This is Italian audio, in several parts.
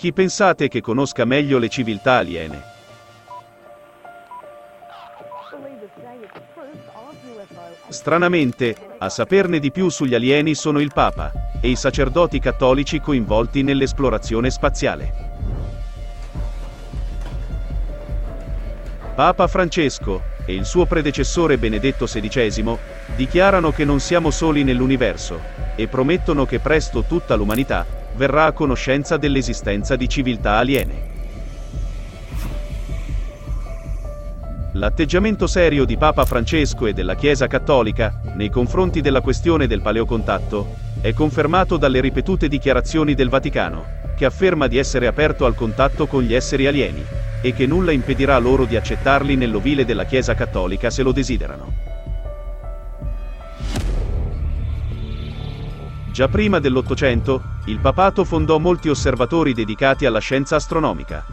Chi pensate che conosca meglio le civiltà aliene? Stranamente, a saperne di più sugli alieni sono il Papa e i sacerdoti cattolici coinvolti nell'esplorazione spaziale. Papa Francesco e il suo predecessore Benedetto XVI dichiarano che non siamo soli nell'universo e promettono che presto tutta l'umanità verrà a conoscenza dell'esistenza di civiltà aliene. L'atteggiamento serio di Papa Francesco e della Chiesa Cattolica nei confronti della questione del paleocontatto è confermato dalle ripetute dichiarazioni del Vaticano, che afferma di essere aperto al contatto con gli esseri alieni e che nulla impedirà loro di accettarli nell'ovile della Chiesa Cattolica se lo desiderano. Già prima dell'Ottocento, il Papato fondò molti osservatori dedicati alla scienza astronomica.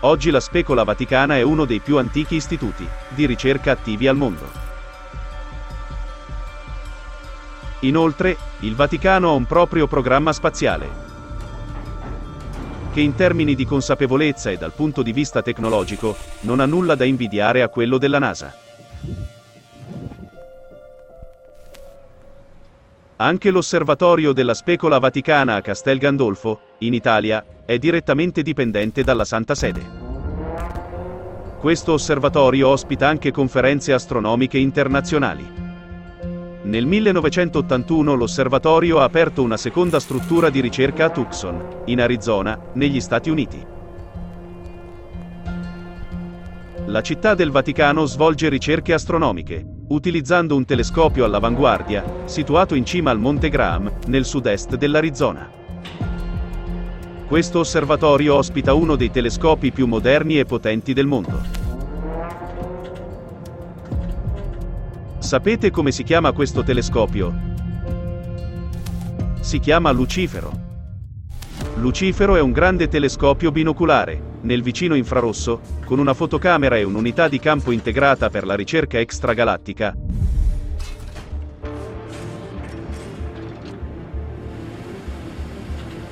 Oggi la Specola Vaticana è uno dei più antichi istituti di ricerca attivi al mondo. Inoltre, il Vaticano ha un proprio programma spaziale, che in termini di consapevolezza e dal punto di vista tecnologico, non ha nulla da invidiare a quello della NASA. Anche l'osservatorio della Specola Vaticana a Castel Gandolfo, in Italia, è direttamente dipendente dalla Santa Sede. Questo osservatorio ospita anche conferenze astronomiche internazionali. Nel 1981 l'osservatorio ha aperto una seconda struttura di ricerca a Tucson, in Arizona, negli Stati Uniti. La Città del Vaticano svolge ricerche astronomiche, utilizzando un telescopio all'avanguardia, situato in cima al Monte Graham, nel sud-est dell'Arizona. Questo osservatorio ospita uno dei telescopi più moderni e potenti del mondo. Sapete come si chiama questo telescopio? Si chiama Lucifero. Lucifero è un grande telescopio binoculare, nel vicino infrarosso, con una fotocamera e un'unità di campo integrata per la ricerca extragalattica,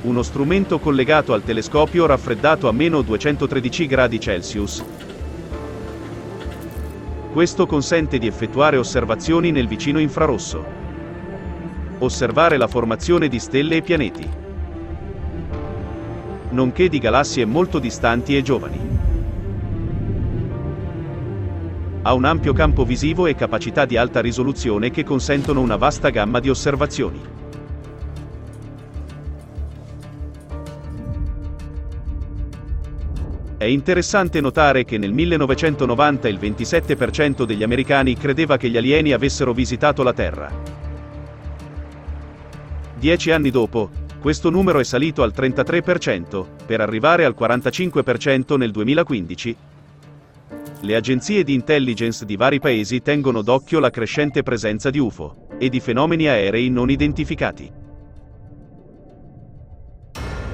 uno strumento collegato al telescopio raffreddato a meno 213 gradi Celsius. Questo consente di effettuare osservazioni nel vicino infrarosso, osservare la formazione di stelle e pianeti, nonché di galassie molto distanti e giovani. Ha un ampio campo visivo e capacità di alta risoluzione che consentono una vasta gamma di osservazioni. È interessante notare che nel 1990 il 27% degli americani credeva che gli alieni avessero visitato la Terra. 10 anni dopo, questo numero è salito al 33%, per arrivare al 45% nel 2015. Le agenzie di intelligence di vari paesi tengono d'occhio la crescente presenza di UFO e di fenomeni aerei non identificati.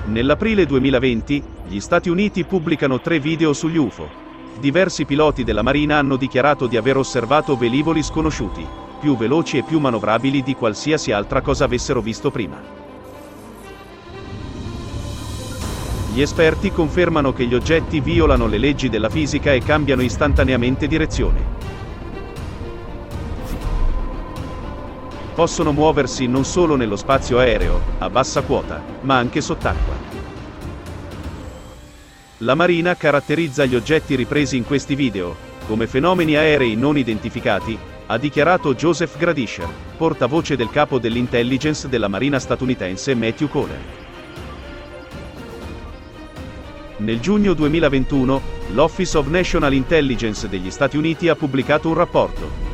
Nell'aprile 2020, gli Stati Uniti pubblicano 3 video sugli UFO. Diversi piloti della Marina hanno dichiarato di aver osservato velivoli sconosciuti, più veloci e più manovrabili di qualsiasi altra cosa avessero visto prima. Gli esperti confermano che gli oggetti violano le leggi della fisica e cambiano istantaneamente direzione. Possono muoversi non solo nello spazio aereo, a bassa quota, ma anche sott'acqua. La Marina caratterizza gli oggetti ripresi in questi video come fenomeni aerei non identificati, ha dichiarato Joseph Gradisher, portavoce del capo dell'intelligence della Marina statunitense Matthew Cole. Nel giugno 2021, l'Office of National Intelligence degli Stati Uniti ha pubblicato un rapporto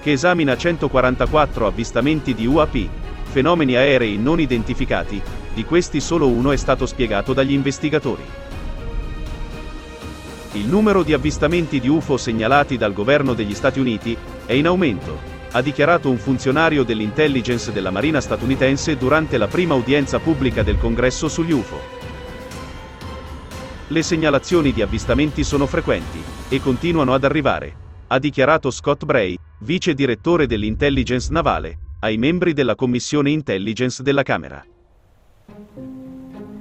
che esamina 144 avvistamenti di UAP, fenomeni aerei non identificati. Di questi solo uno è stato spiegato dagli investigatori. Il numero di avvistamenti di UFO segnalati dal governo degli Stati Uniti è in aumento, ha dichiarato un funzionario dell'intelligence della Marina statunitense durante la prima udienza pubblica del Congresso sugli UFO. Le segnalazioni di avvistamenti sono frequenti e continuano ad arrivare, ha dichiarato Scott Bray, vice direttore dell'intelligence navale, ai membri della Commissione Intelligence della Camera.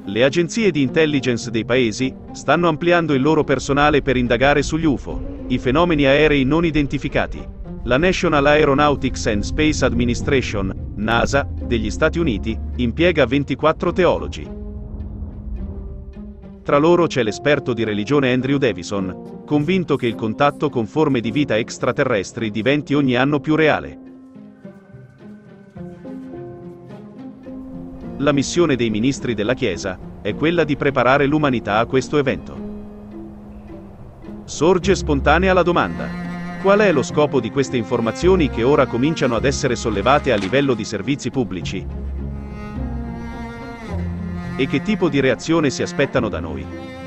Le agenzie di intelligence dei paesi stanno ampliando il loro personale per indagare sugli UFO, i fenomeni aerei non identificati. La National Aeronautics and Space Administration, NASA, degli Stati Uniti, impiega 24 teologi. Tra loro c'è l'esperto di religione Andrew Davison, convinto che il contatto con forme di vita extraterrestri diventi ogni anno più reale. La missione dei ministri della Chiesa è quella di preparare l'umanità a questo evento. Sorge spontanea la domanda: qual è lo scopo di queste informazioni che ora cominciano ad essere sollevate a livello di servizi pubblici? E che tipo di reazione si aspettano da noi?